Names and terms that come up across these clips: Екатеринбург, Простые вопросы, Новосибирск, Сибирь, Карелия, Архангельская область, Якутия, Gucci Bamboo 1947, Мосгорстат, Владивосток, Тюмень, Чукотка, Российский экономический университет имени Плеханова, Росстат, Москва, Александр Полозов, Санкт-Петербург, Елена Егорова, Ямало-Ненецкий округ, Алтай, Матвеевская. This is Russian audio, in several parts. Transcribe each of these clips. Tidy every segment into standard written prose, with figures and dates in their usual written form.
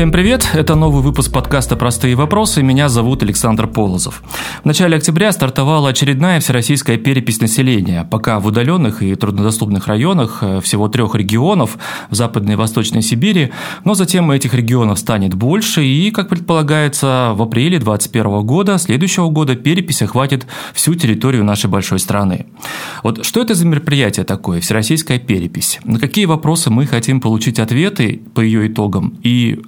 Всем привет! Это новый выпуск подкаста «Простые вопросы». Меня зовут Александр Полозов. В начале октября стартовала очередная всероссийская перепись населения. Пока в удаленных и труднодоступных районах всего 3 регионов в Западной и Восточной Сибири, но затем этих регионов станет больше, и, как предполагается, в апреле 2021 года, следующего года, перепись охватит всю территорию нашей большой страны. Вот что это за мероприятие такое, всероссийская перепись? На какие вопросы мы хотим получить ответы по ее итогам и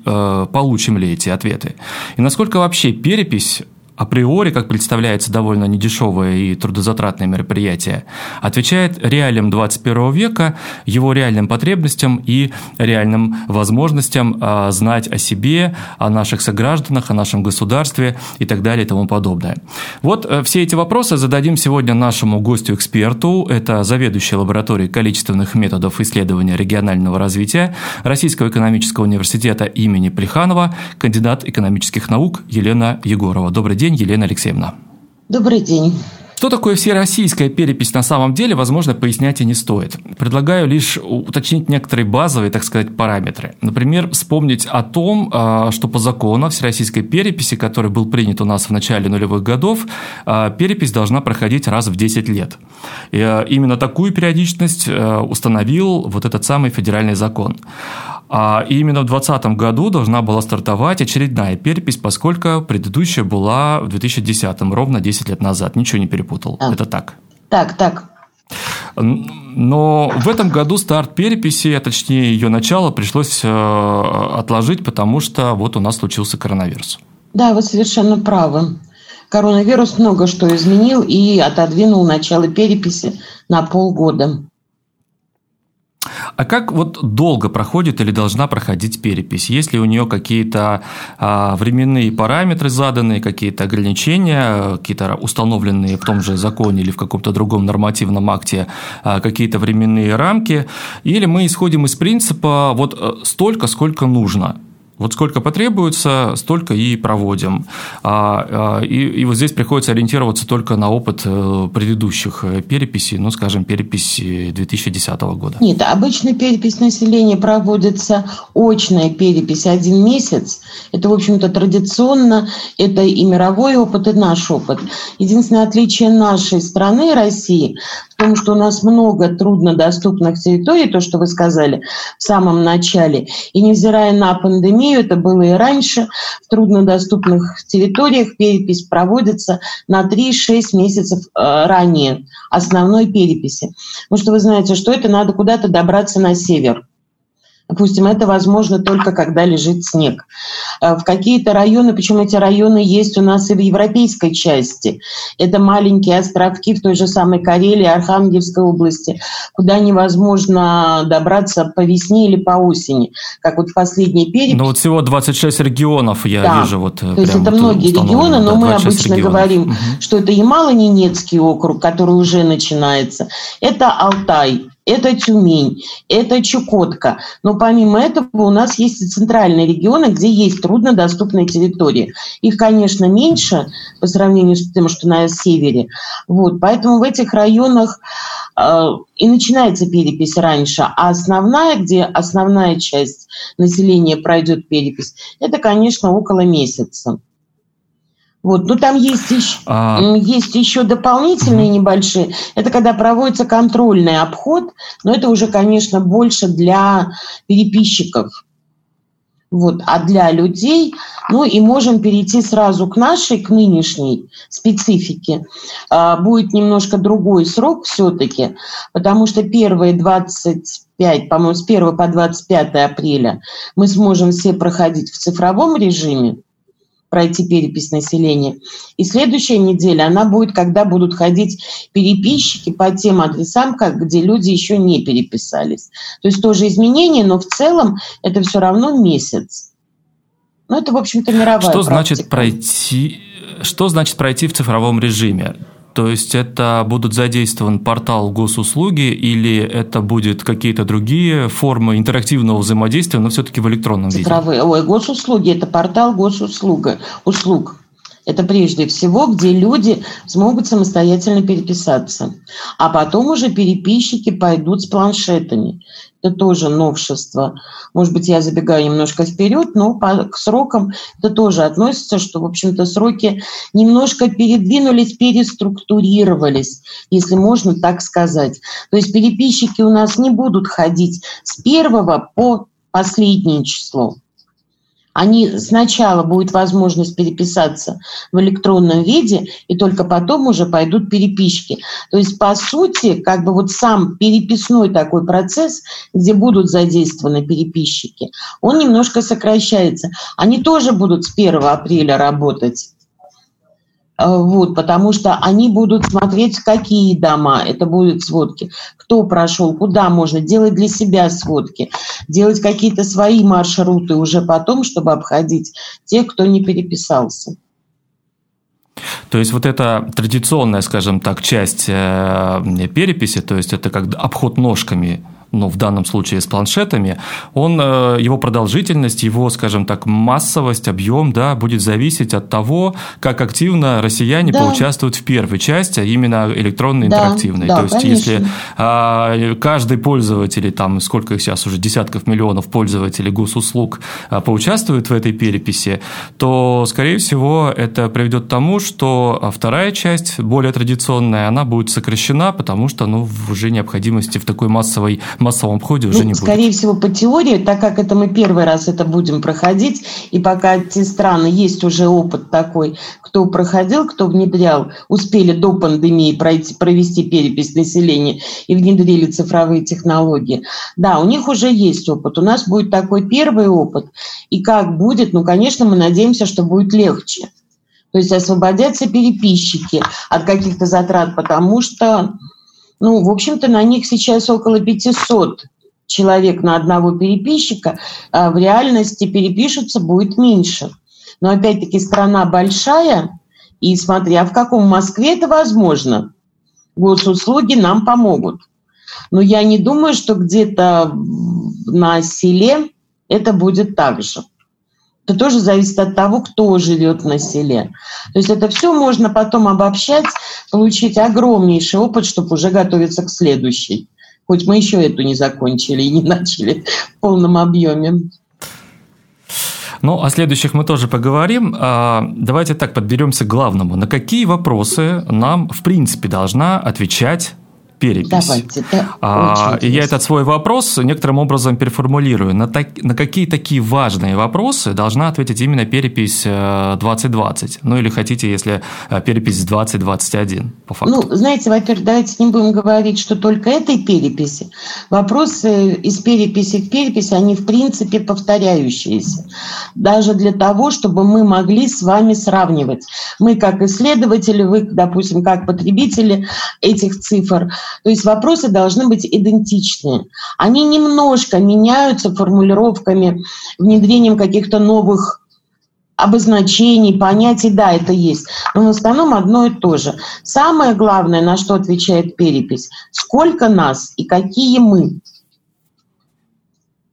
получим ли эти ответы? И насколько вообще перепись априори, как представляется, довольно недешевое и трудозатратное мероприятие, отвечает реалиям 21 века, его реальным потребностям и реальным возможностям знать о себе, о наших согражданах, о нашем государстве и так далее и тому подобное. Вот все эти вопросы зададим сегодня нашему гостю-эксперту. Это заведующий лабораторией количественных методов исследования регионального развития Российского экономического университета имени Плеханова, кандидат экономических наук Елена Егорова. Добрый день. Елена Алексеевна. Добрый день. Что такое всероссийская перепись на самом деле, возможно, пояснять и не стоит. Предлагаю лишь уточнить некоторые базовые, так сказать, параметры. Например, вспомнить о том, что по закону всероссийской переписи, который был принят у нас в начале нулевых годов, перепись должна проходить раз в 10 лет. И именно такую периодичность установил вот этот самый федеральный закон. И именно в 2020 году должна была стартовать очередная перепись, поскольку предыдущая была в 2010, ровно 10 лет назад. Ничего не перепутал. Это так? Так. Но в этом году старт переписи, а точнее ее начало, пришлось отложить, потому что вот у нас случился коронавирус. Да, вы совершенно правы. Коронавирус много что изменил и отодвинул начало переписи на полгода. А как вот долго проходит или должна проходить перепись? Есть ли у нее какие-то временные параметры заданные, какие-то ограничения, какие-то установленные в том же законе или в каком-то другом нормативном акте какие-то временные рамки? Или мы исходим из принципа вот столько, сколько нужно? Вот сколько потребуется, столько и проводим. И вот здесь приходится ориентироваться только на опыт предыдущих переписей, ну, скажем, переписи 2010 года. Нет, обычно перепись населения проводится, очная перепись 1 месяц. Это, в общем-то, традиционно, это и мировой опыт, и наш опыт. Единственное отличие нашей страны, России, в том, что у нас много труднодоступных территорий, то, что вы сказали в самом начале, и невзирая на пандемию, это было и раньше. В труднодоступных территориях перепись проводится на 3-6 месяцев ранее основной переписи. Потому что вы знаете, что это надо куда-то добраться на север. Допустим, это возможно только когда лежит снег. В какие-то районы, причем эти районы есть у нас и в европейской части. Это маленькие островки в той же самой Карелии, Архангельской области, куда невозможно добраться по весне или по осени, как вот в последней переписи. Но вот всего 26 регионов я вижу. Вот то есть это многие регионы, но мы обычно говорим, что это Ямало-Ненецкий округ, который уже начинается, это Алтай, это Тюмень, это Чукотка. Но помимо этого у нас есть и центральные регионы, где есть труднодоступные территории. Их, конечно, меньше по сравнению с тем, что на севере. Вот. Поэтому в этих районах и начинается перепись раньше. А основная, где основная часть населения пройдет перепись, это, конечно, около месяца. Вот. Но там есть еще дополнительные небольшие. Это когда проводится контрольный обход, но это уже, конечно, больше для переписчиков. Вот. А для людей, ну и можем перейти сразу к нашей, к нынешней специфике. Будет немножко другой срок все-таки, потому что первые 25, по-моему, с 1 по 25 апреля мы сможем все проходить в цифровом режиме, пройти перепись населения. И следующая неделя, она будет, когда будут ходить переписчики по тем адресам, где люди еще не переписались. То есть тоже изменения, но в целом это все равно месяц. Ну, это, в общем-то, мировая практика. Что значит пройти в цифровом режиме? То есть это будут задействован портал госуслуги или это будут какие-то другие формы интерактивного взаимодействия, но все-таки в электронном виде? Госуслуги – это портал госуслуг. Это прежде всего, где люди смогут самостоятельно переписаться. А потом уже переписчики пойдут с планшетами. Это тоже новшество. Может быть, я забегаю немножко вперед, но к срокам это тоже относится, что, в общем-то, сроки немножко передвинулись, переструктурировались, если можно так сказать. То есть переписчики у нас не будут ходить с 1 по последнее число. Они сначала будет возможность переписаться в электронном виде, и только потом уже пойдут переписчики. То есть, по сути, как бы вот сам переписной такой процесс, где будут задействованы переписчики, он немножко сокращается. Они тоже будут с 1 апреля работать. Вот, потому что они будут смотреть, какие дома, это будут сводки, кто прошел, куда можно, делать для себя сводки, делать какие-то свои маршруты уже потом, чтобы обходить тех, кто не переписался. То есть, вот эта традиционная, скажем так, часть переписи, то есть, это как обход ножками, но в данном случае с планшетами, он, его продолжительность, его, скажем так, массовость, объем, да, будет зависеть от того, как активно россияне поучаствуют в первой части, а именно электронной, интерактивной. Да, то есть, конечно. Если каждый пользователь, там, сколько их сейчас уже, десятков миллионов пользователей госуслуг поучаствует в этой переписи, то, скорее всего, это приведет к тому, что вторая часть, более традиционная, она будет сокращена, потому что, ну, уже необходимости в такой массовом обходе уже не будет. Скорее всего, по теории, так как это мы первый раз это будем проходить, и пока те страны, есть уже опыт такой, кто проходил, кто внедрял, успели до пандемии провести перепись населения и внедрили цифровые технологии. Да, у них уже есть опыт. У нас будет такой первый опыт. И как будет? Ну, конечно, мы надеемся, что будет легче. То есть освободятся переписчики от каких-то затрат, потому что... Ну, в общем-то, на них сейчас около 500 человек на одного переписчика, а в реальности перепишутся будет меньше. Но, опять-таки, страна большая, и смотри, а в каком Москве это возможно? Госуслуги нам помогут. Но я не думаю, что где-то на селе это будет так же. Это тоже зависит от того, кто живет на селе. То есть это все можно потом обобщать, получить огромнейший опыт, чтобы уже готовиться к следующей. Хоть мы еще эту не закончили и не начали в полном объеме. Ну, о следующих мы тоже поговорим. Давайте так подберемся к главному. На какие вопросы нам, в принципе, должна отвечать перепись? Давайте, я этот свой вопрос некоторым образом переформулирую. На какие такие важные вопросы должна ответить именно перепись 2020? Ну, или хотите, если перепись 2021, по факту? Ну, знаете, во-первых, давайте не будем говорить, что только этой переписи. Вопросы из переписи в перепись, они, в принципе, повторяющиеся. Даже для того, чтобы мы могли с вами сравнивать. Мы, как исследователи, вы, допустим, как потребители этих цифр, то есть вопросы должны быть идентичны. Они немножко меняются формулировками, внедрением каких-то новых обозначений, понятий. Да, это есть. Но в основном одно и то же. Самое главное, на что отвечает перепись, сколько нас и какие мы.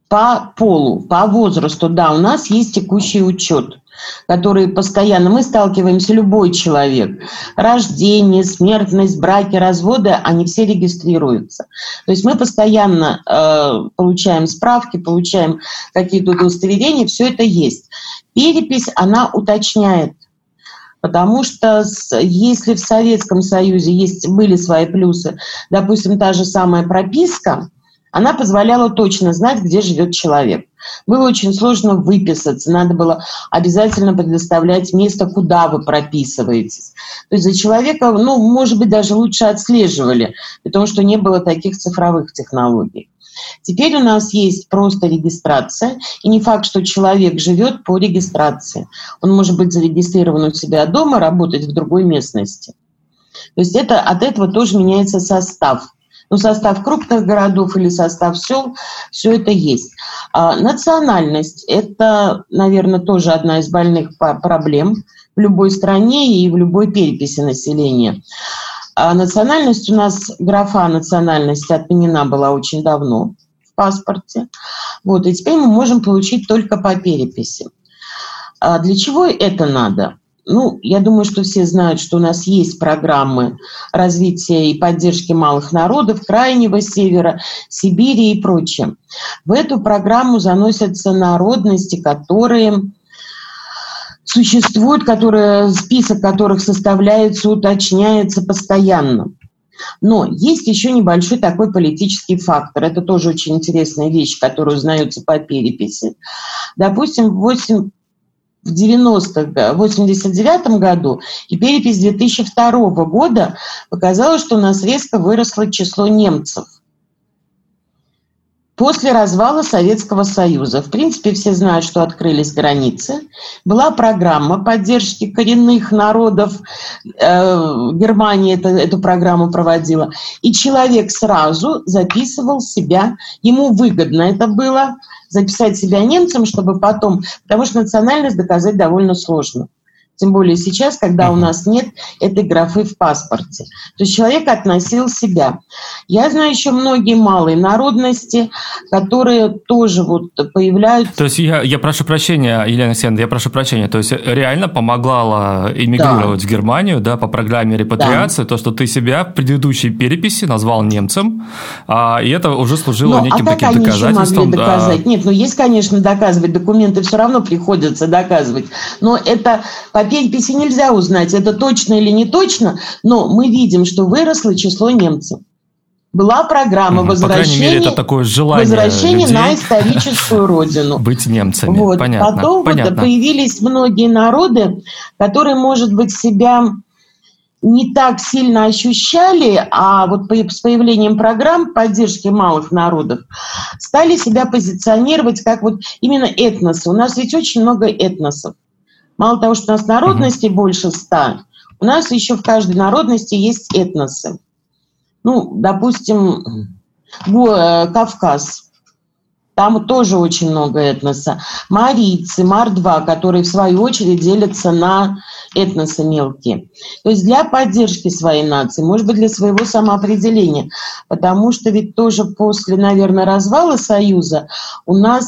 По полу, по возрасту, да, у нас есть текущий учет, который постоянно мы сталкиваемся, любой человек. Рождение, смертность, браки, разводы, они все регистрируются. То есть мы постоянно получаем справки, получаем какие-то удостоверения, все это есть. Перепись, она уточняет. Потому что если в Советском Союзе были свои плюсы, допустим, та же самая прописка, она позволяла точно знать, где живет человек. Было очень сложно выписаться, надо было обязательно предоставлять место, куда вы прописываетесь. То есть за человека, ну, может быть, даже лучше отслеживали, потому что не было таких цифровых технологий. Теперь у нас есть просто регистрация, и не факт, что человек живет по регистрации. Он может быть зарегистрирован у себя дома, работать в другой местности. То есть это, от этого тоже меняется состав. Ну, состав крупных городов или состав сел, все это есть. Национальность – это, наверное, тоже одна из больных проблем в любой стране и в любой переписи населения. Национальность у нас, графа национальности отменена была очень давно в паспорте. Вот, и теперь мы можем получить только по переписи. Для чего это надо? Ну, я думаю, что все знают, что у нас есть программы развития и поддержки малых народов, Крайнего Севера, Сибири и прочее. В эту программу заносятся народности, которые существуют, список которых составляется, уточняется постоянно. Но есть еще небольшой такой политический фактор. Это тоже очень интересная вещь, которая узнается по переписи. Допустим, в 89-м году и перепись 2002 года показала, что у нас резко выросло число немцев после развала Советского Союза. В принципе, все знают, что открылись границы. Была программа поддержки коренных народов. Германия эту программу проводила. И человек сразу записывал себя. Ему выгодно это было записать себя немцем, чтобы потом... Потому что национальность доказать довольно сложно. Тем более сейчас, когда у нас нет этой графы в паспорте. То есть человек относил себя. Я знаю еще многие малые народности, которые тоже появляются. То есть я прошу прощения, Елена Александровна, то есть реально помогла эмигрировать в Германию, да, по программе репатриации, то, что ты себя в предыдущей переписи назвал немцем, и это уже служило неким таким доказательством. Нет, есть, конечно, доказывать, документы все равно приходится доказывать, но это... Переписи нельзя узнать, это точно или не точно, но мы видим, что выросло число немцев. Была программа возвращения на историческую родину. Быть немцами, вот. Понятно. Потом появились многие народы, которые, может быть, себя не так сильно ощущали, а с появлением программ поддержки малых народов стали себя позиционировать как именно этносы. У нас ведь очень много этносов. Мало того, что у нас народностей больше 100, у нас еще в каждой народности есть этносы. Допустим, Кавказ. Там тоже очень много этноса. Марийцы, мордва, которые в свою очередь делятся на этносы мелкие. То есть для поддержки своей нации, может быть, для своего самоопределения. Потому что ведь тоже после, наверное, развала Союза у нас,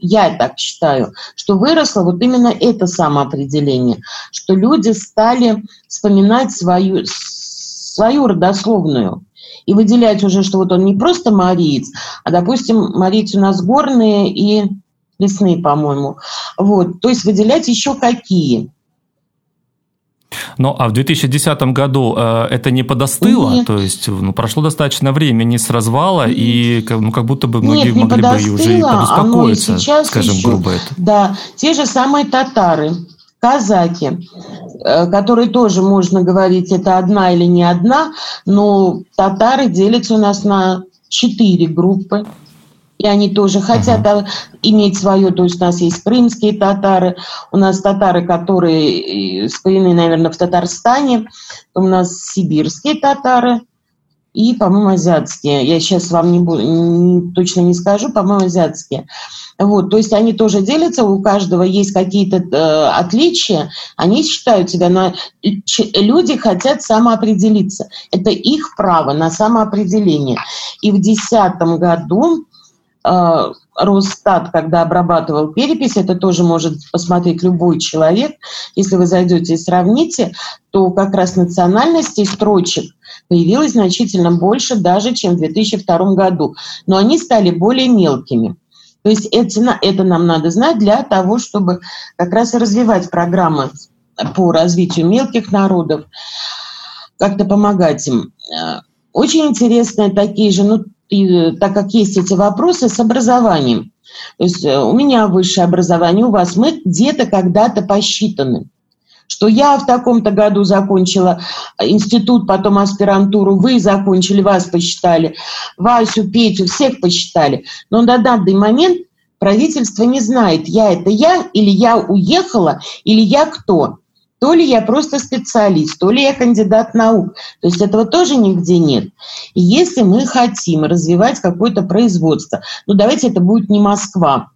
я так считаю, что выросло именно это самоопределение, что люди стали вспоминать свою родословную. И выделять уже, что он не просто мариец, а, допустим, марийцы у нас горные и лесные, по-моему. То есть выделять еще какие. А в 2010 году это не подостыло? Нет. То есть прошло достаточно времени с развала, и как будто бы многие могли бы уже и подуспокоиться, скажем, грубо это. Да, те же самые татары. Казаки, которые тоже, можно говорить, это одна или не одна, но татары делятся у нас на 4 группы, и они тоже хотят иметь свое, то есть у нас есть крымские татары, у нас татары, которые скорее, наверное, в Татарстане, у нас сибирские татары и, по-моему, азиатские. Я сейчас вам точно не скажу, по-моему, азиатские. То есть они тоже делятся, у каждого есть какие-то отличия, они считают себя, но люди хотят самоопределиться. Это их право на самоопределение. И в 2010 году Росстат, когда обрабатывал перепись, это тоже может посмотреть любой человек, если вы зайдете и сравните, то как раз национальностей строчек появилось значительно больше даже, чем в 2002 году. Но они стали более мелкими. То есть это нам надо знать для того, чтобы как раз и развивать программы по развитию мелких народов, как-то помогать им. Очень интересные такие же, так как есть эти вопросы с образованием. То есть у меня высшее образование, у вас мы где-то когда-то посчитаны. Что я в таком-то году закончила институт, потом аспирантуру, вы закончили, вас посчитали, Васю, Петю, всех посчитали. Но на данный момент правительство не знает, я это я, или я уехала, или я кто. То ли я просто специалист, то ли я кандидат наук. То есть этого тоже нигде нет. И если мы хотим развивать какое-то производство, давайте это будет не Москва,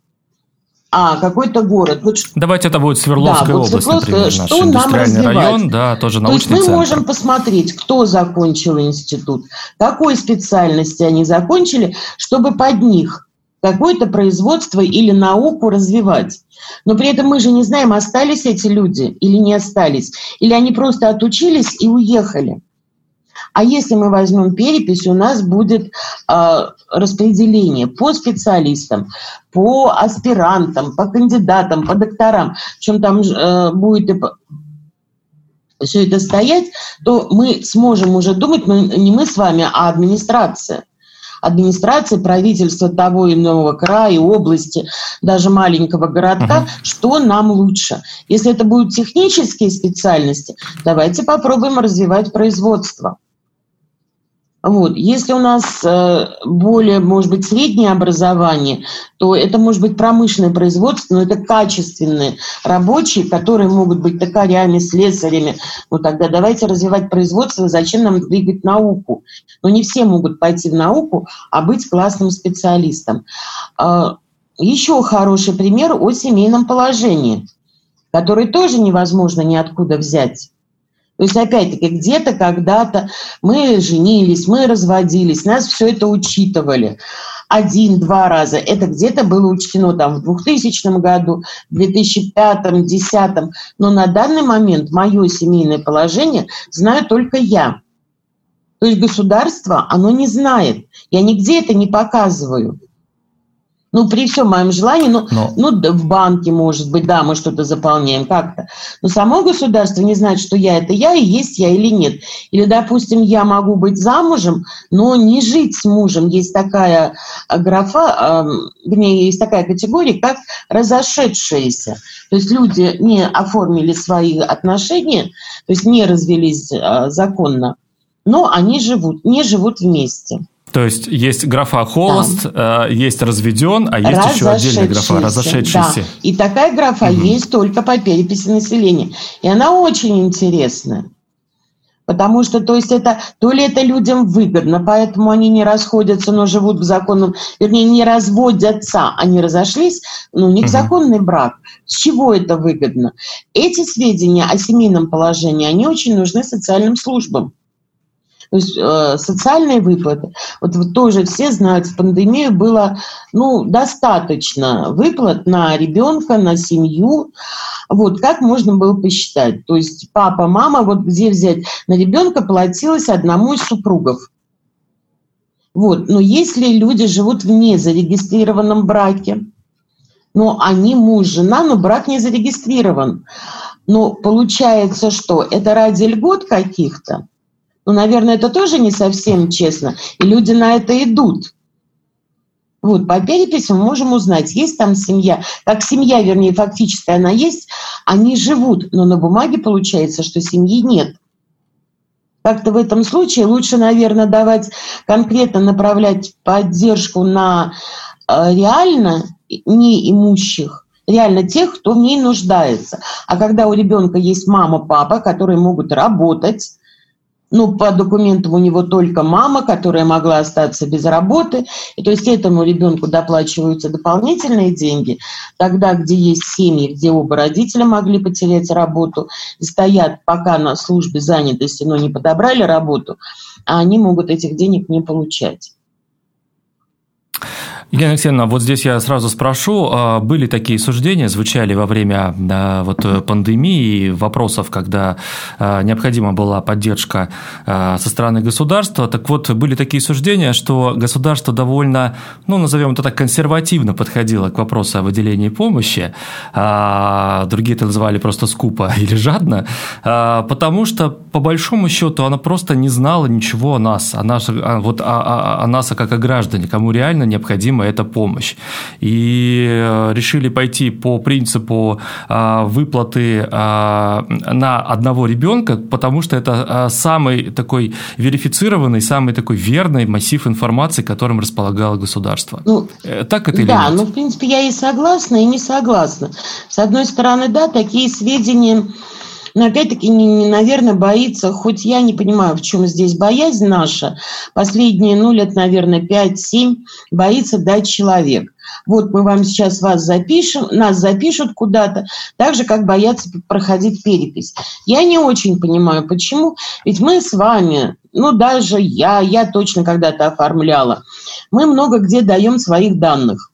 а какой-то город. Давайте это будет Свердловская область, например, наш индустриальный район, тоже научный центр. То есть мы можем посмотреть, кто закончил институт, какой специальности они закончили, чтобы под них какое-то производство или науку развивать. Но при этом мы же не знаем, остались эти люди или не остались, или они просто отучились и уехали. А если мы возьмем перепись, у нас будет распределение по специалистам, по аспирантам, по кандидатам, по докторам. Причем там будет все это стоять, то мы сможем уже думать, но не мы с вами, а администрация. Администрации, правительства того иного края, области, даже маленького городка, что нам лучше. Если это будут технические специальности, давайте попробуем развивать производство. Вот. Если у нас более, может быть, среднее образование, то это может быть промышленное производство, но это качественные рабочие, которые могут быть токарями, слесарями. Ну тогда давайте развивать производство, зачем нам двигать науку? Но не все могут пойти в науку, а быть классным специалистом. Еще хороший пример о семейном положении, который тоже невозможно ниоткуда взять. То есть, опять-таки, где-то, когда-то мы женились, мы разводились, нас все это учитывали. 1-2 раза. Это где-то было учтено там, в 2000 году, в 2005, 2010. Но на данный момент мое семейное положение знаю только я. То есть государство, оно не знает. Я нигде это не показываю. Ну, при всем моем желании, ну, в банке, может быть, да, мы что-то заполняем как-то. Но само государство не знает, что я – это я, и есть я или нет. Или, допустим, я могу быть замужем, но не жить с мужем. Есть такая графа, есть такая категория, как разошедшиеся. То есть люди не оформили свои отношения, то есть не развелись законно, но они живут, не живут вместе. То есть есть графа «холост», да. Есть «разведен», а есть еще отдельная графа «разошедшийся». Да. И такая графа есть только по переписи населения. И она очень интересная. Потому что, то есть, это то ли это людям выгодно, поэтому они не расходятся, но живут в законном... Вернее, не разводятся, они разошлись, но у них законный брак. С чего это выгодно? Эти сведения о семейном положении, они очень нужны социальным службам. То есть социальные выплаты. Вот тоже все знают, в пандемию было достаточно выплат на ребенка, на семью. Вот как можно было посчитать. То есть папа, мама, вот где взять на ребенка, платилось одному из супругов. Вот. Но если люди живут в незарегистрированном браке, но они муж, жена, но брак не зарегистрирован. Но получается, что это ради льгот каких-то. Ну, наверное, это тоже не совсем честно, и люди на это идут. Вот, по переписи мы можем узнать, есть там семья, как семья, вернее, фактически она есть, они живут, но на бумаге получается, что семьи нет. Как-то в этом случае лучше, наверное, давать конкретно направлять поддержку на реально неимущих, реально тех, кто в ней нуждается. А когда у ребенка есть мама, папа, которые могут работать, по документам у него только мама, которая могла остаться без работы. И то есть этому ребенку доплачиваются дополнительные деньги. Тогда, где есть семьи, где оба родителя могли потерять работу, стоят пока на службе занятости, но не подобрали работу, а они могут этих денег не получать. Елена Алексеевна, вот здесь я сразу спрошу, были такие суждения, звучали во время пандемии, вопросов, когда необходима была поддержка со стороны государства. Так вот, были такие суждения, что государство довольно, назовем это так, консервативно подходило к вопросу о выделении помощи, другие это называли просто скупо или жадно, потому что, по большому счету, она просто не знала ничего о нас, о нас как о граждане, кому реально необходимо это помощь. И решили пойти по принципу выплаты на одного ребенка, потому что это самый такой верифицированный, самый такой верный массив информации, которым располагало государство. Так это или нет? Да, в принципе, я и согласна, и не согласна. С одной стороны, да, такие сведения... Но опять-таки, наверное, боится, хоть я не понимаю, в чем здесь боязнь наша, последние, лет, наверное, 5-7 боится дать человек. Вот мы вам сейчас нас запишут куда-то, так же, как боятся проходить перепись. Я не очень понимаю, почему, ведь мы с вами, даже я точно когда-то оформляла, мы много где даем своих данных.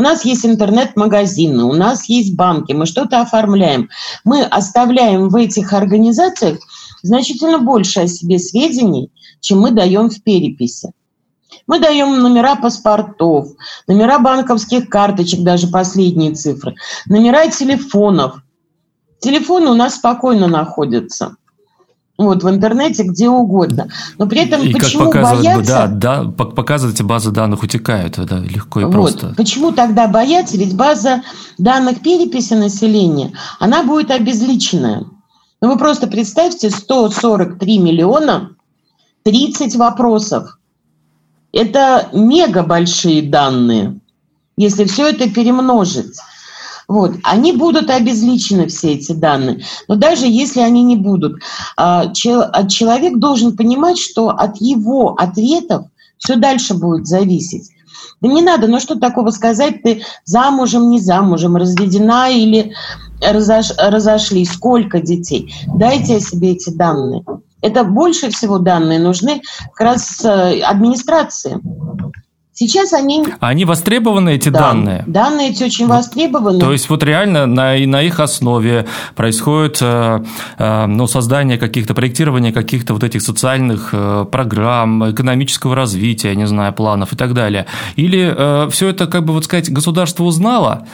У нас есть интернет-магазины, у нас есть банки, мы что-то оформляем. Мы оставляем в этих организациях значительно больше о себе сведений, чем мы даем в переписи. Мы даем номера паспортов, номера банковских карточек, даже последние цифры, номера телефонов. Телефоны у нас спокойно находятся. Вот, в интернете, где угодно. Но при этом и почему боятся... показывать, базы данных утекают легко и просто. Почему тогда боятся? Ведь база данных переписи населения, она будет обезличенная. Ну, вы просто представьте, 143 миллиона, 30 вопросов. Это мега большие данные, если все это перемножить. Вот. Они будут обезличены, все эти данные. Но даже если они не будут, человек должен понимать, что от его ответов все дальше будет зависеть. Да не надо, ну что такого сказать, ты замужем, не замужем, разведена или разошлись, сколько детей. Дайте себе эти данные. Это больше всего данные нужны как раз администрации. Сейчас они... Они востребованы, эти данные? Данные эти очень востребованы. То есть, вот реально на их основе происходит создание каких-то, проектирование каких-то вот этих социальных программ, экономического развития, я не знаю, планов и так далее. Или все это, государство узнало,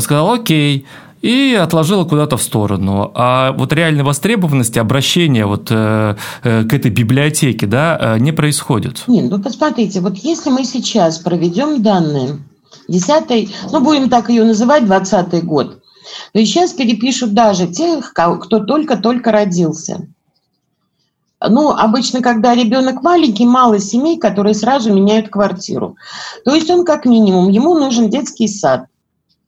сказало «окей», и отложила куда-то в сторону. А вот реальной востребованности обращения к этой библиотеке не происходит. Нет, посмотрите, если мы сейчас проведем данные, 10-й, будем так ее называть, 20-й год, то сейчас перепишут даже тех, кто только-только родился. Обычно, когда ребенок маленький, мало семей, которые сразу меняют квартиру. То есть он как минимум, ему нужен детский сад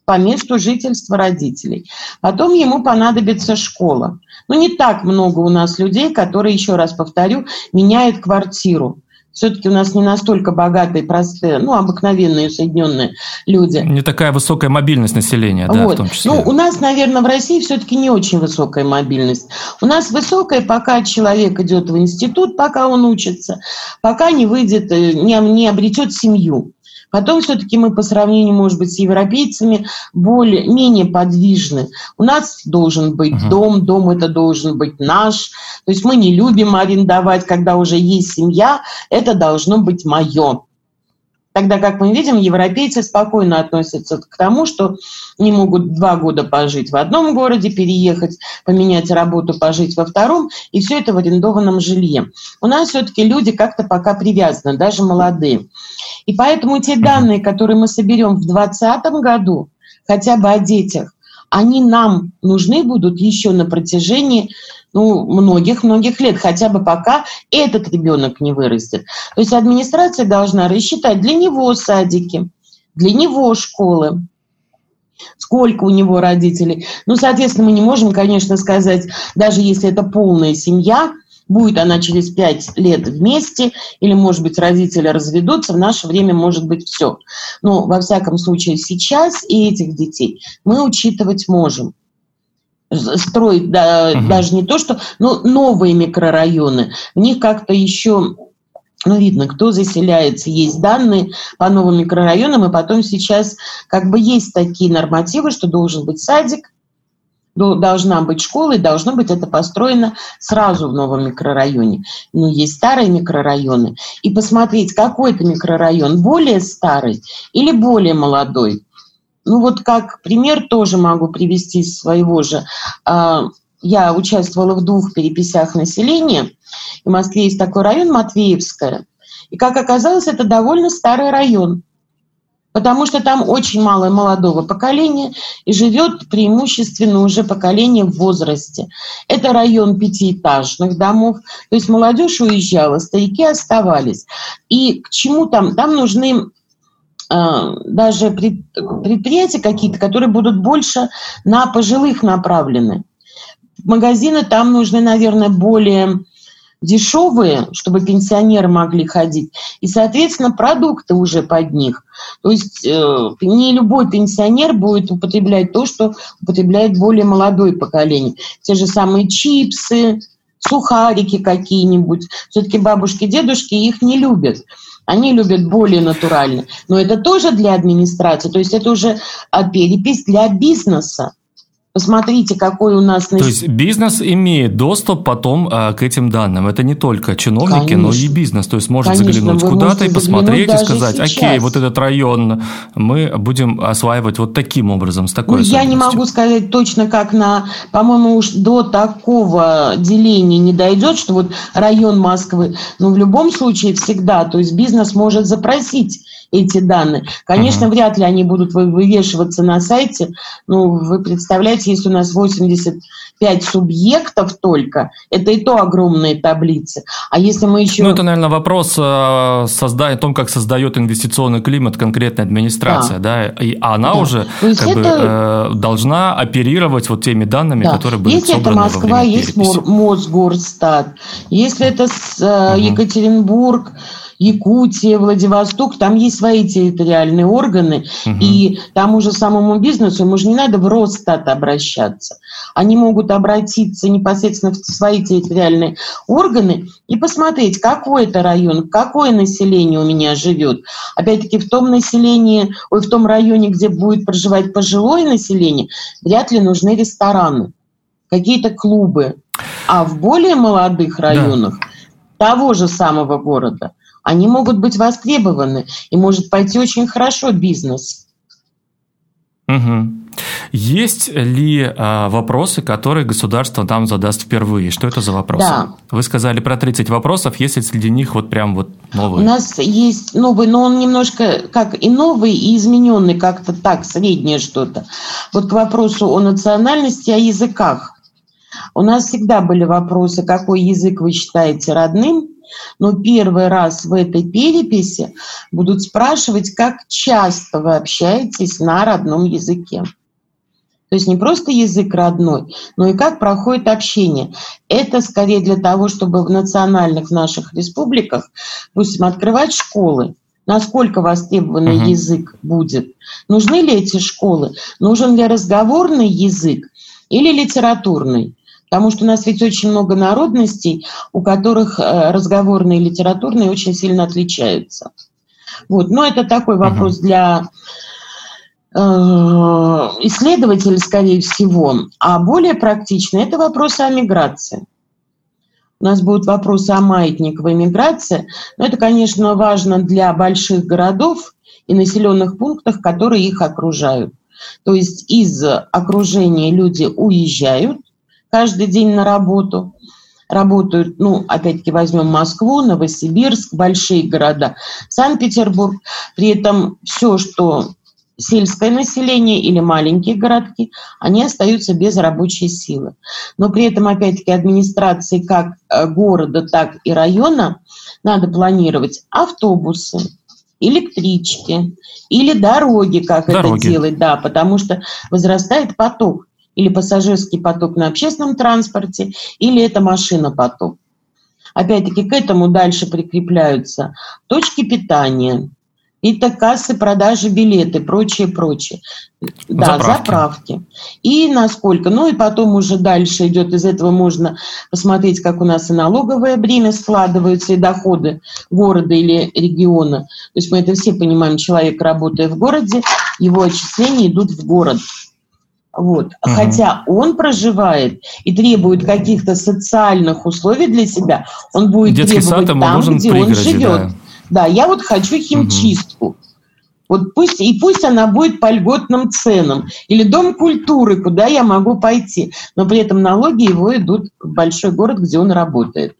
по месту жительства родителей. Потом ему понадобится школа. Не так много у нас людей, которые, еще раз повторю, меняют квартиру. Все-таки у нас не настолько богатые, простые, обыкновенные, усредненные люди. Не такая высокая мобильность населения, в том числе. У нас, наверное, в России все-таки не очень высокая мобильность. У нас высокая, пока человек идет в институт, пока он учится, пока не выйдет, не обретет семью. Потом все-таки мы по сравнению, может быть, с европейцами менее подвижны. У нас должен быть дом это должен быть наш. То есть мы не любим арендовать, когда уже есть семья, это должно быть мое. Тогда, как мы видим, европейцы спокойно относятся к тому, что они могут 2 года пожить в одном городе, переехать, поменять работу, пожить во втором, и все это в арендованном жилье. У нас все-таки люди как-то пока привязаны, даже молодые. И поэтому те данные, которые мы соберем в 2020 году, хотя бы о детях, они нам нужны будут еще на протяжении многих-многих лет, хотя бы пока этот ребенок не вырастет. То есть администрация должна рассчитать для него садики, для него школы, сколько у него родителей. Соответственно, мы не можем, конечно, сказать, даже если это полная семья, будет она через 5 лет вместе, или, может быть, родители разведутся, в наше время может быть все. Но, во всяком случае, сейчас и этих детей мы учитывать можем. Строить даже не то, что... новые микрорайоны. В них как-то еще... видно, кто заселяется. Есть данные по новым микрорайонам, и потом сейчас есть такие нормативы, что должен быть садик, должна быть школа, и должно быть это построено сразу в новом микрорайоне. Но есть старые микрорайоны. И посмотреть, какой-то микрорайон более старый или более молодой. Как пример тоже могу привести из своего же. Я участвовала в 2 переписях населения. В Москве есть такой район Матвеевская. И, как оказалось, это довольно старый район, потому что там очень мало молодого поколения и живет преимущественно уже поколение в возрасте. Это район 5-этажных домов, то есть молодежь уезжала, старики оставались. И к чему там? Там нужны даже предприятия какие-то, которые будут больше на пожилых направлены. Магазины там нужны, наверное, более... дешевые, чтобы пенсионеры могли ходить, и, соответственно, продукты уже под них. То есть не любой пенсионер будет употреблять то, что употребляет более молодое поколение. Те же самые чипсы, сухарики какие-нибудь. Все-таки бабушки, дедушки их не любят. Они любят более натурально. Но это тоже для администрации, то есть это уже перепись для бизнеса. Посмотрите, какой у нас... То есть бизнес имеет доступ потом к этим данным. Это не только чиновники, конечно, но и бизнес. То есть может заглянуть куда-то и посмотреть, и сказать, окей, вот этот район мы будем осваивать вот таким образом, с такой особенностью. Я не могу сказать точно, как на... По-моему, уж до такого деления не дойдет, что вот район Москвы. Но в любом случае всегда, то есть бизнес может запросить эти данные. Конечно, вряд ли они будут вывешиваться на сайте, но вы представляете, если у нас 85 субъектов только, это и то огромные таблицы. А если мы еще... Ну, это, наверное, вопрос о том, как создает инвестиционный климат конкретная администрация, да? И она уже как это... должна оперировать вот теми данными, которые были собраны во время переписи. Если это Москва, есть Мосгорстат, если это Екатеринбург, Якутия, Владивосток, там есть свои территориальные органы, и тому же самому бизнесу ему же не надо в Росстат обращаться. Они могут обратиться непосредственно в свои территориальные органы и посмотреть, какой это район, какое население у меня живет. Опять-таки, в том населении, в том районе, где будет проживать пожилое население, вряд ли нужны рестораны, какие-то клубы. А в более молодых районах того же самого города они могут быть востребованы, и может пойти очень хорошо бизнес. Есть ли вопросы, которые государство нам задаст впервые? Что это за вопросы? Да. Вы сказали про 30 вопросов, есть ли среди них вот прям вот новые? У нас есть новый, но он немножко как и новый, и измененный, как-то так, среднее что-то. Вот к вопросу о национальности, о языках. У нас всегда были вопросы, какой язык вы считаете родным, но первый раз в этой переписи будут спрашивать, как часто вы общаетесь на родном языке. То есть не просто язык родной, но и как проходит общение. Это скорее для того, чтобы в национальных наших республиках, допустим, открывать школы. Насколько востребованный язык будет? Нужны ли эти школы? Нужен ли разговорный язык или литературный? Потому что у нас ведь очень много народностей, у которых разговорные и литературные очень сильно отличаются. Вот. Но это такой вопрос для исследователей, скорее всего. А более практичный – это вопросы о миграции. У нас будут вопросы о маятниковой миграции. Но это, конечно, важно для больших городов и населенных пунктов, которые их окружают. То есть из окружения люди уезжают, каждый день на работу. Работают, ну, опять-таки возьмем Москву, Новосибирск, большие города, Санкт-Петербург. При этом все, что сельское население или маленькие городки, они остаются без рабочей силы. Но при этом, опять-таки, администрации как города, так и района надо планировать автобусы, электрички или дороги, как это делать, да, потому что возрастает поток. Или пассажирский поток на общественном транспорте, или это машинопоток. Опять-таки, к этому дальше прикрепляются точки питания, это кассы, продажи, билеты, прочее. Да, заправки. И насколько. Ну и потом уже дальше идет, из этого можно посмотреть, как у нас и налоговое бремя складываются, и доходы города или региона. То есть мы это все понимаем, человек, работая в городе, его отчисления идут в город. Вот. Хотя он проживает и требует каких-то социальных условий для себя, он будет требовать там, где он живет. Да, я вот хочу химчистку. Вот пусть она будет по льготным ценам. Или дом культуры, куда я могу пойти. Но при этом налоги его идут в большой город, где он работает.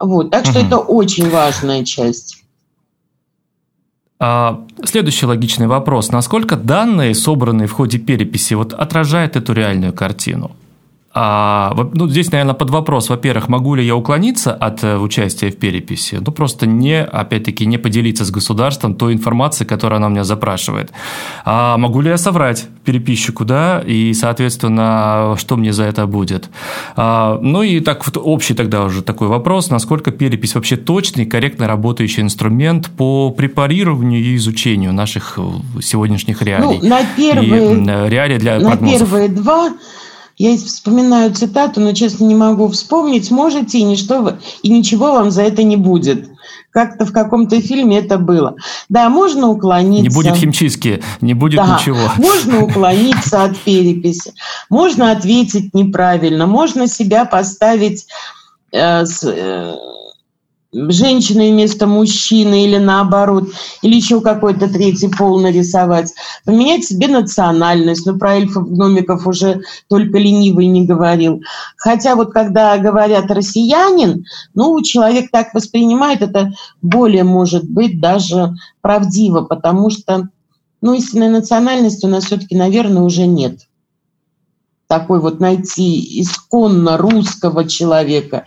Вот. Так что это очень важная часть. Следующий логичный вопрос. Насколько данные, собранные в ходе переписи, вот, отражают эту реальную картину? Ну, здесь, наверное, под вопрос. Во-первых, могу ли я уклониться от участия в переписи? Ну, просто опять-таки, не поделиться с государством той информацией, которую она у меня запрашивает. Могу ли я соврать переписчику, да? И, соответственно, что мне за это будет? Ну, и так вот общий тогда уже такой вопрос. Насколько перепись вообще точный, корректно работающий инструмент по препарированию и изучению наших сегодняшних реалий? Ну, реалий для прогнозов. На первые два... Я вспоминаю цитату, но, честно, не могу вспомнить. Можете, и ничего вам за это не будет. Как-то в каком-то фильме это было. Да, можно уклониться. Не будет химчистки, не будет ничего. Можно уклониться от переписи, можно ответить неправильно, можно себя поставить женщиной вместо мужчины или наоборот, или еще какой-то третий пол нарисовать, поменять себе национальность. Ну, про эльфов, гномиков уже только ленивый не говорил. Хотя вот когда говорят «россиянин», ну, человек так воспринимает, это более, может быть, даже правдиво, потому что, ну, истинной национальности у нас все-таки, наверное, уже нет. Такой вот найти исконно русского человека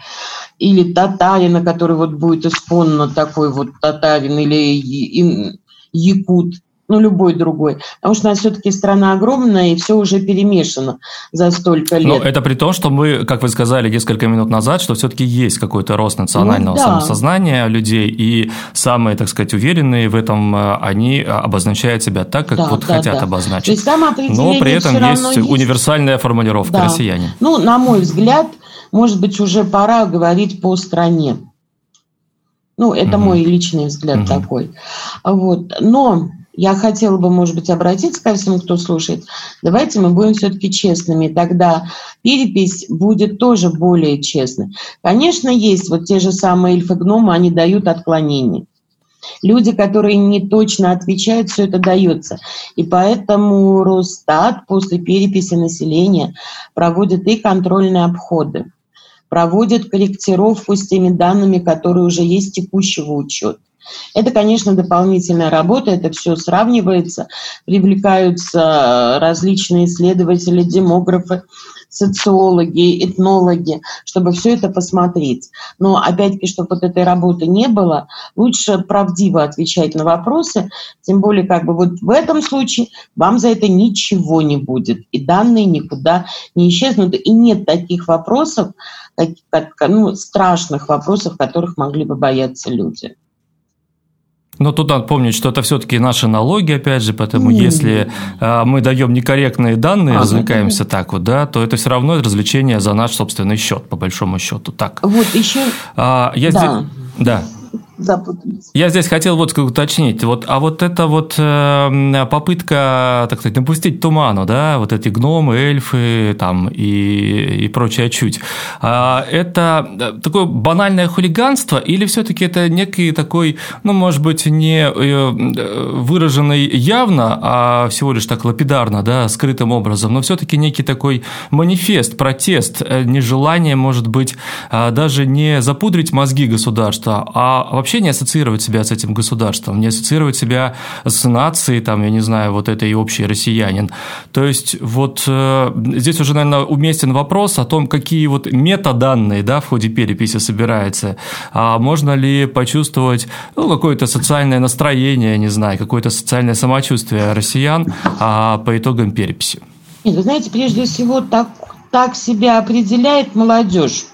или татарина, который вот будет исконно такой вот татарин, или якут, ну, любой другой. Потому что у нас все-таки страна огромная, и все уже перемешано за столько лет. Но это при том, что мы, как вы сказали несколько минут назад, что все-таки есть какой-то рост национального самосознания людей, и самые, так сказать, уверенные в этом, они обозначают себя так, как хотят обозначить. То есть самоопределение. Но при этом есть универсальная формулировка «россияне». Ну, на мой взгляд, может быть, уже пора говорить по стране. Ну, это мой личный взгляд такой. Вот. Но я хотела бы, может быть, обратиться ко всем, кто слушает. Давайте мы будем все-таки честными, тогда перепись будет тоже более честной. Конечно, есть вот те же самые эльфы-гномы, они дают отклонения. Люди, которые не точно отвечают, все это дается. И поэтому Росстат после переписи населения проводит и контрольные обходы, проводит корректировку с теми данными, которые уже есть текущего учета. Это, конечно, дополнительная работа, это все сравнивается, привлекаются различные исследователи, демографы, социологи, этнологи, чтобы все это посмотреть. Но опять-таки, чтобы вот этой работы не было, лучше правдиво отвечать на вопросы, тем более как бы вот в этом случае вам за это ничего не будет, и данные никуда не исчезнут, и нет таких вопросов, страшных вопросов, которых могли бы бояться люди. Но тут надо помнить, что это все-таки наши налоги, опять же, поэтому если мы даем некорректные данные, развлекаемся так вот, да, то это все равно развлечение за наш собственный счет, по большому счету. Так. Вот еще. Я здесь хотел вот уточнить, попытка, так сказать, напустить туману, да, вот эти гномы, эльфы там и прочее чуть, это такое банальное хулиганство или все-таки это некий такой, ну, может быть, не выраженный явно, а всего лишь так лапидарно, да, скрытым образом, но все-таки некий такой манифест, протест, нежелание, может быть, даже не запудрить мозги государства, а вообще не ассоциировать себя с этим государством, не ассоциировать себя с нацией, там, я не знаю, вот этой общей россиянин. То есть, вот здесь уже, наверное, уместен вопрос о том, какие вот метаданные, да, в ходе переписи собираются. А можно ли почувствовать, ну, какое-то социальное настроение, не знаю, какое-то социальное самочувствие россиян по итогам переписи? Нет, вы знаете, прежде всего, так себя определяет молодежь.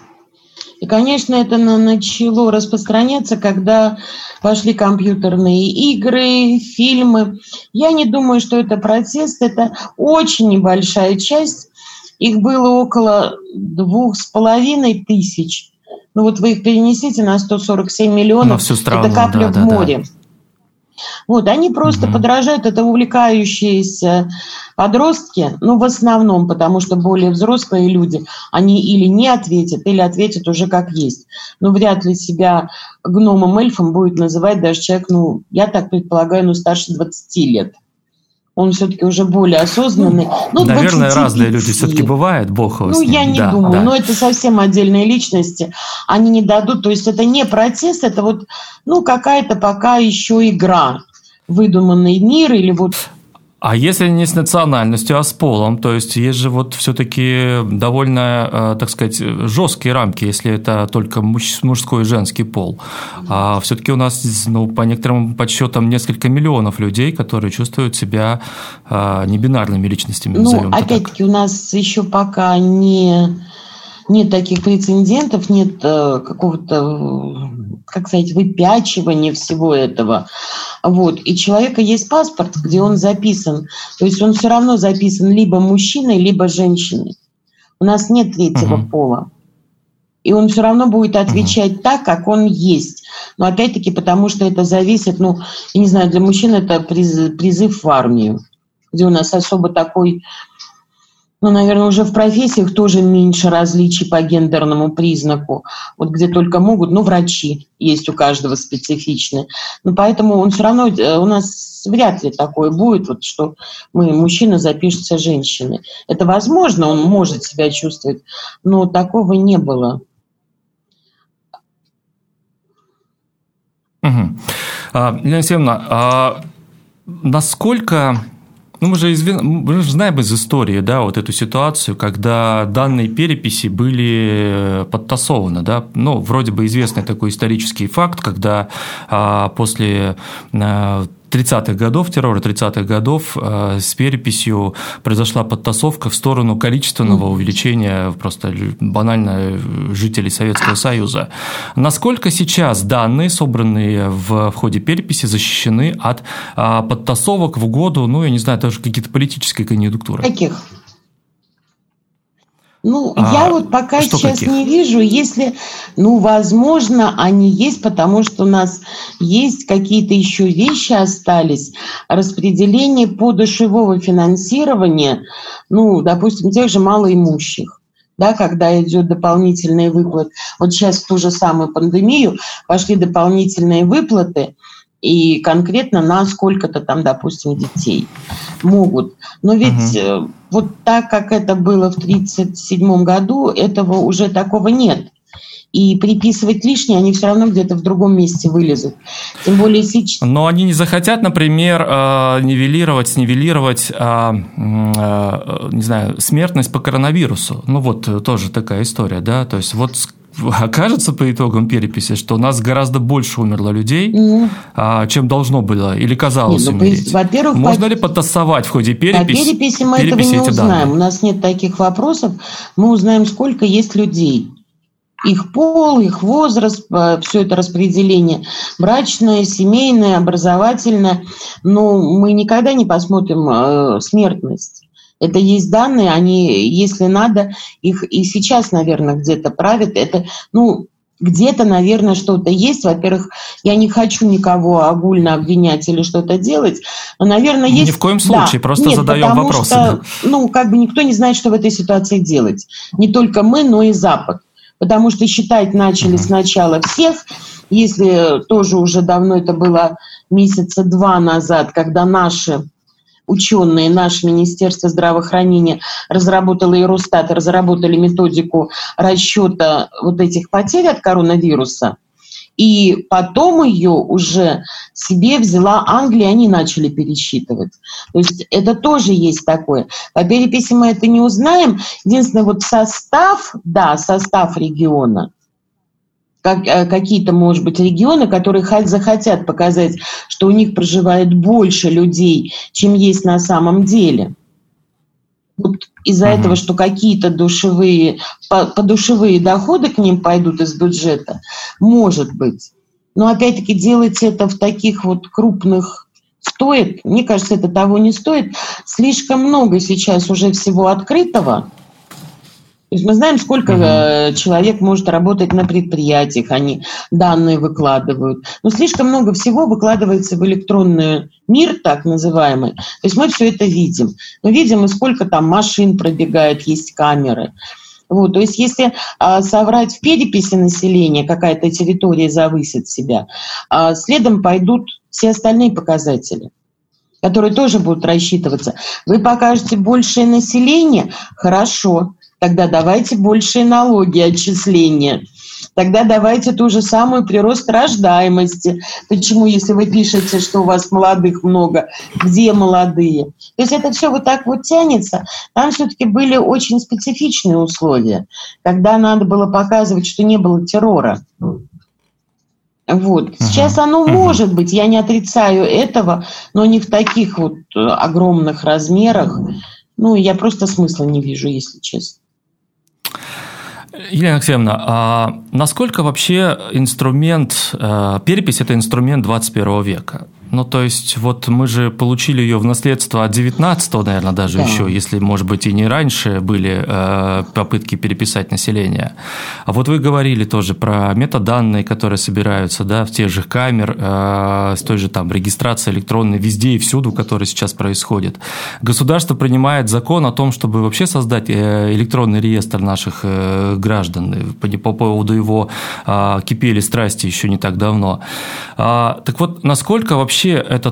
И, конечно, это начало распространяться, когда пошли компьютерные игры, фильмы. Я не думаю, что это протест, это очень небольшая часть. Их было около 2,5 тысяч. Ну вот вы их перенесите на 147 миллионов, страну, это капля в море. Да. Вот, они просто подражают, это увлекающиеся подростки, ну, в основном, потому что более взрослые люди, они или не ответят, или ответят уже как есть. Но вряд ли себя гномом-эльфом будет называть даже человек, ну, я так предполагаю, ну, старше 20 лет. Он все-таки уже более осознанный. Ну, наверное, 25. Разные люди все-таки бывают, бог его с ним. Ну, я не думаю, но это совсем отдельные личности. Они не дадут, то есть это не протест, это вот, ну, какая-то пока еще игра, выдуманный мир или вот... А если не с национальностью, а с полом, то есть есть же вот все-таки довольно, так сказать, жесткие рамки, если это только мужской и женский пол. А все-таки у нас, ну, по некоторым подсчетам, несколько миллионов людей, которые чувствуют себя небинарными личностями. Ну, опять-таки, у нас еще пока нет таких прецедентов, нет какого-то, как сказать, выпячивания всего этого. Вот. И у человека есть паспорт, где он записан. То есть он все равно записан либо мужчиной, либо женщиной. У нас нет третьего пола. и он все равно будет отвечать так, как он есть. Но опять-таки, потому что это зависит, ну, я не знаю, для мужчин это призыв в армию, где у нас особо такой, ну, наверное, уже в профессиях тоже меньше различий по гендерному признаку, вот где только могут, ну, врачи есть у каждого специфичные. Но поэтому он все равно, у нас вряд ли такое будет, вот, что мы, мужчина запишется женщиной. Это возможно, он может себя чувствовать, но такого не было. Угу. Елена Алексеевна, насколько... Ну, мы же знаем из истории, да, вот эту ситуацию, когда данные переписи были подтасованы, да, ну, вроде бы известный такой исторический факт, когда после 30-х годов, террора 30-х годов с переписью произошла подтасовка в сторону количественного увеличения просто банально жителей Советского Союза. Насколько сейчас данные, собранные в ходе переписи, защищены от подтасовок в угоду, ну, я не знаю, даже какие-то политические конъюнктуры? Каких? Ну, я вот пока сейчас каких? Не вижу, если, ну, возможно, они есть, потому что у нас есть какие-то еще вещи остались, распределение подушевого финансирования, ну, допустим, тех же малоимущих, да, когда идет дополнительные выплаты. Вот сейчас в ту же самую пандемию пошли дополнительные выплаты, и конкретно на сколько-то там, допустим, детей могут. Но ведь вот так, как это было в 1937 году, этого уже такого нет. И приписывать лишнее они все равно где-то в другом месте вылезут. Тем более сейчас... Но они не захотят, например, снивелировать, не знаю, смертность по коронавирусу. Ну вот тоже такая история, да, то есть вот... Окажется по итогам переписи, что у нас гораздо больше умерло людей, чем должно было или казалось умереть. Во-первых, можно ли подтасовать в ходе переписи? По переписи мы этого не узнаем. Данные. У нас нет таких вопросов. Мы узнаем, сколько есть людей. Их пол, их возраст, все это распределение брачное, семейное, образовательное. Но мы никогда не посмотрим смертность. Это есть данные, они, если надо, их и сейчас, наверное, где-то правят. Это, ну, где-то, наверное, что-то есть. Во-первых, я не хочу никого огульно обвинять или что-то делать. Но, наверное, есть... Ни в коем случае, да. Просто нет, задаем вопросы. Что, ну, как бы никто не знает, что в этой ситуации делать. Не только мы, но и Запад. Потому что считать начали сначала всех, если тоже уже давно это было месяца два назад, когда наши... ученые, наше Министерство здравоохранения разработало, и Росстат разработали методику расчета вот этих потерь от коронавируса. И потом ее уже себе взяла Англия, они начали пересчитывать. То есть это тоже есть такое. По переписи мы это не узнаем. Единственное, вот состав, да, состав региона, какие-то, может быть, регионы, которые захотят показать, что у них проживает больше людей, чем есть на самом деле. Вот из-за этого, что какие-то подушевые доходы к ним пойдут из бюджета, может быть. Но опять-таки делать это в таких вот крупных... Стоит, мне кажется, это того не стоит. Слишком много сейчас уже всего открытого. То есть мы знаем, сколько человек может работать на предприятиях, они данные выкладывают. Но слишком много всего выкладывается в электронный мир, так называемый. То есть мы все это видим. Мы видим, и сколько там машин пробегает, есть камеры. Вот. То есть если соврать в переписи населения, какая-то территория завысит себя, следом пойдут все остальные показатели, которые тоже будут рассчитываться. Вы покажете большее население – хорошо. Тогда давайте большие налоги, отчисления. Тогда давайте ту же самую прирост рождаемости. Почему, если вы пишете, что у вас молодых много, где молодые? То есть это все вот так вот тянется. Там все-таки были очень специфичные условия, когда надо было показывать, что не было террора. Вот. Сейчас оно может быть, я не отрицаю этого, но не в таких вот огромных размерах. Ну, я просто смысла не вижу, если честно. Елена Алексеевна, а насколько вообще перепись – это инструмент 21 века? Ну, то есть, вот мы же получили ее в наследство от 19-го, наверное, даже еще, если, может быть, и не раньше были попытки переписать население. А вот вы говорили тоже про метаданные, которые собираются, да, в тех же камер, с той же там регистрации электронной везде и всюду, которая сейчас происходит. Государство принимает закон о том, чтобы вообще создать электронный реестр наших граждан. По поводу его кипели страсти еще не так давно. Так вот, насколько вообще эта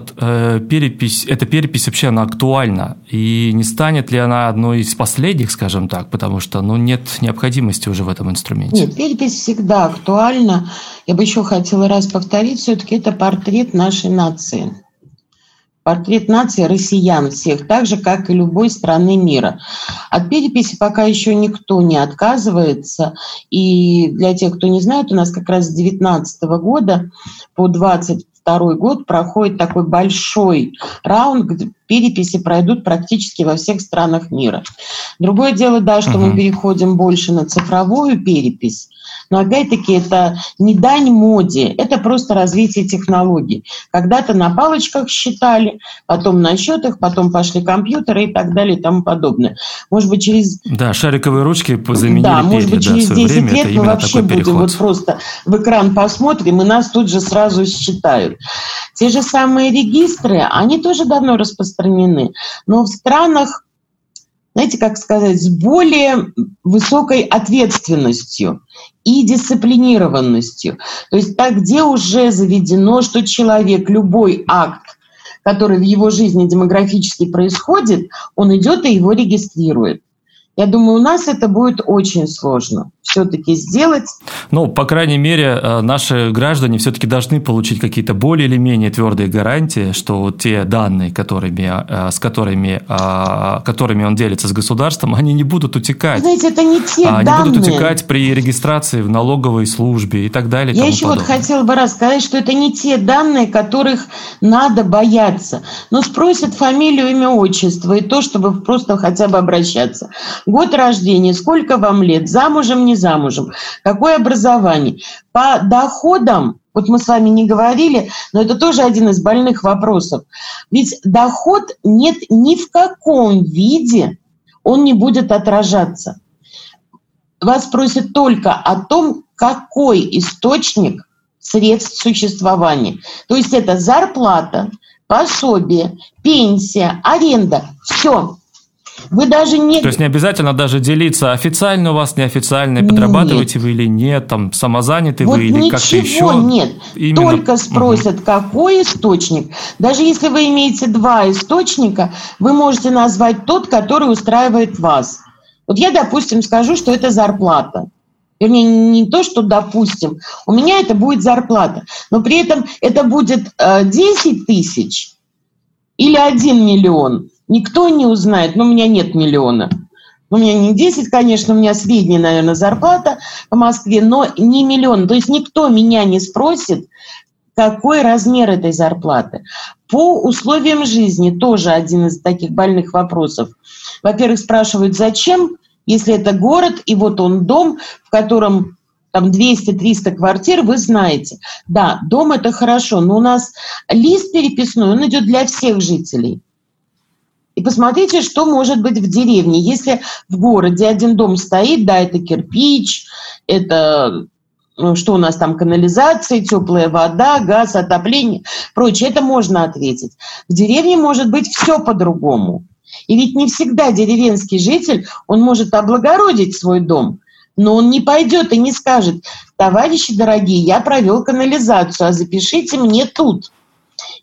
перепись вообще она актуальна? И не станет ли она одной из последних, скажем так, потому что ну, нет необходимости уже в этом инструменте? Нет, перепись всегда актуальна. Я бы еще хотела раз повторить, все-таки это портрет нашей нации. Портрет нации россиян всех, так же, как и любой страны мира. От переписи пока еще никто не отказывается. И для тех, кто не знает, у нас как раз с 2019 года по 2022 год проходит такой большой раунд, где переписи пройдут практически во всех странах мира. Другое дело, да, что мы переходим больше на цифровую перепись. Но опять-таки это не дань моде, это просто развитие технологий. Когда-то на палочках считали, потом на счетах, потом пошли компьютеры и так далее и тому подобное. Может быть, через... Да, шариковые ручки заменили. Да, может быть, через 10 лет мы вообще будем вот просто в экран посмотрим, и нас тут же сразу считают. Те же самые регистры, они тоже давно распространены, но в странах, знаете, как сказать, с более высокой ответственностью и дисциплинированностью. То есть так, где уже заведено, что человек, любой акт, который в его жизни демографически происходит, он идет и его регистрирует. Я думаю, у нас это будет очень сложно все-таки сделать. Ну, по крайней мере, наши граждане все-таки должны получить какие-то более или менее твердые гарантии, что те данные, которыми он делится с государством, они не будут утекать. Знаете, это не те данные. Они будут утекать при регистрации в налоговой службе и так далее. Я еще вот хотела бы рассказать, что это не те данные, которых надо бояться. Но спросят фамилию, имя, отчество и то, чтобы просто хотя бы обращаться. Год рождения, сколько вам лет, замужем, не замужем, какое образование. По доходам, вот мы с вами не говорили, но это тоже один из больных вопросов. Ведь доход нет ни в каком виде, он не будет отражаться. Вас просят только о том, какой источник средств существования. То есть это зарплата, пособие, пенсия, аренда, все. Вы даже не... То есть не обязательно даже делиться, официально у вас, неофициально, подрабатываете вы или нет, там, самозаняты вот вы или как-то еще. Вот ничего нет. Именно... Только спросят, какой источник. Даже если вы имеете два источника, вы можете назвать тот, который устраивает вас. Вот я, допустим, скажу, что это зарплата. Вернее, не то, что допустим. У меня это будет зарплата. Но при этом это будет 10 тысяч или 1 миллион. Никто не узнает, но у меня нет миллиона. У меня не 10, конечно, у меня средняя, наверное, зарплата в Москве, но не миллион. То есть никто меня не спросит, какой размер этой зарплаты. По условиям жизни тоже один из таких больных вопросов. Во-первых, спрашивают, зачем, если это город, и вот он дом, в котором... Там 200-300 квартир, вы знаете. Да, дом – это хорошо, но у нас лист переписной, он идет для всех жителей. И посмотрите, что может быть в деревне. Если в городе один дом стоит, да, это кирпич, это что у нас там, канализация, теплая вода, газ, отопление, прочее, это можно ответить. В деревне может быть все по-другому. И ведь не всегда деревенский житель, он может облагородить свой дом. Но он не пойдет и не скажет: товарищи дорогие, я провел канализацию, а запишите мне тут.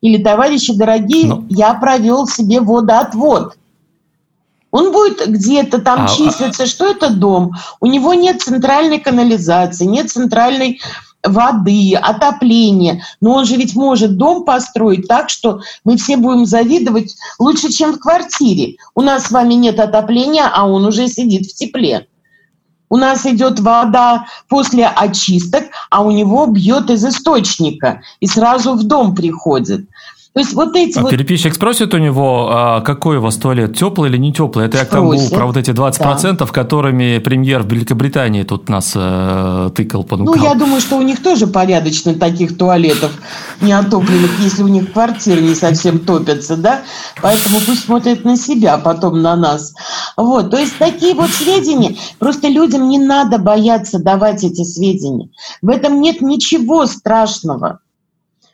Или товарищи дорогие, я провел себе водоотвод. Он будет где-то там числиться, что это дом. У него нет центральной канализации, нет центральной воды, отопления. Но он же ведь может дом построить так, что мы все будем завидовать лучше, чем в квартире. У нас с вами нет отопления, а он уже сидит в тепле. У нас идет вода после очисток, а у него бьет из источника и сразу в дом приходит. То есть вот эти вот... Переписчик спросит у него, какой у вас туалет, теплый или не теплый. Это я к тому про вот эти 20%, да, которыми премьер Великобритании тут нас тыкал, понукал. Ну, я думаю, что у них тоже порядочно таких туалетов неотопленных, если у них квартиры не совсем топятся, да? Поэтому пусть смотрят на себя, а потом на нас. Вот, то есть такие вот сведения. Просто людям не надо бояться давать эти сведения. В этом нет ничего страшного.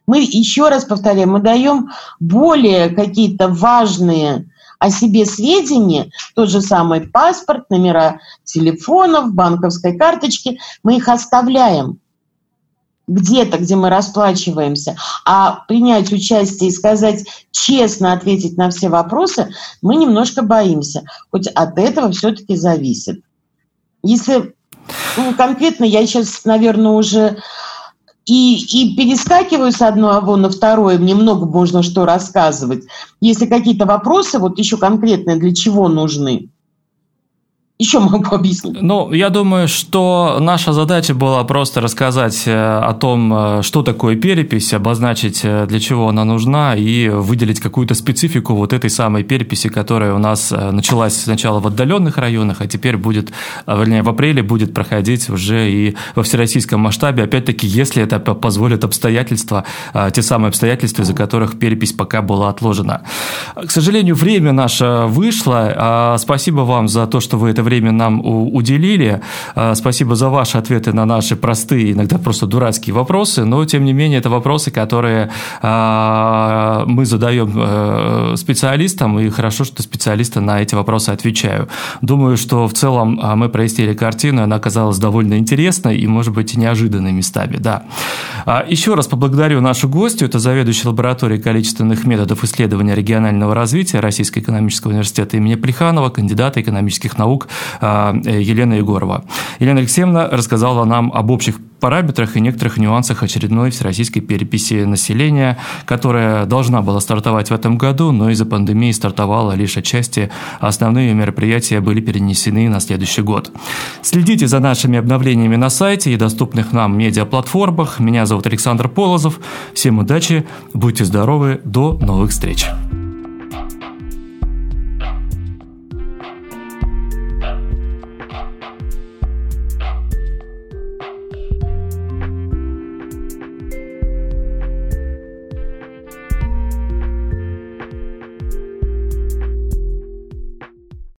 Мы, еще раз повторяю, мы даем более какие-то важные о себе сведения, тот же самый паспорт, номера телефонов, банковской карточки, мы их оставляем где-то, где мы расплачиваемся. А принять участие и сказать, честно ответить на все вопросы, мы немножко боимся. Хоть от этого все-таки зависит. Если конкретно я сейчас, наверное, уже... И перескакиваю с одного на второе, мне много можно что рассказывать. Если какие-то вопросы, вот еще конкретные, для чего нужны, еще могу объяснить. Ну, я думаю, что наша задача была просто рассказать о том, что такое перепись, обозначить, для чего она нужна, и выделить какую-то специфику вот этой самой переписи, которая у нас началась сначала в отдаленных районах, а теперь будет, вернее, в апреле будет проходить уже и во всероссийском масштабе, опять-таки, если это позволят обстоятельства, те самые обстоятельства, из-за которых перепись пока была отложена. К сожалению, время наше вышло. Спасибо вам за то, что вы это время нам уделили. Спасибо за ваши ответы на наши простые, иногда просто дурацкие вопросы, но, тем не менее, это вопросы, которые мы задаем специалистам, и хорошо, что специалисты на эти вопросы отвечают. Думаю, что в целом мы прояснили картину, она оказалась довольно интересной и, может быть, и неожиданной местами. Да. Еще раз поблагодарю нашу гостью, это заведующая лабораторией количественных методов исследования регионального развития Российского экономического университета имени Плеханова, кандидата экономических наук Елена Егорова. Елена Алексеевна рассказала нам об общих параметрах и некоторых нюансах очередной всероссийской переписи населения, которая должна была стартовать в этом году, но из-за пандемии стартовала лишь отчасти. Основные мероприятия были перенесены на следующий год. Следите за нашими обновлениями на сайте и доступных нам медиаплатформах. Меня зовут Александр Полозов. Всем удачи, будьте здоровы, до новых встреч.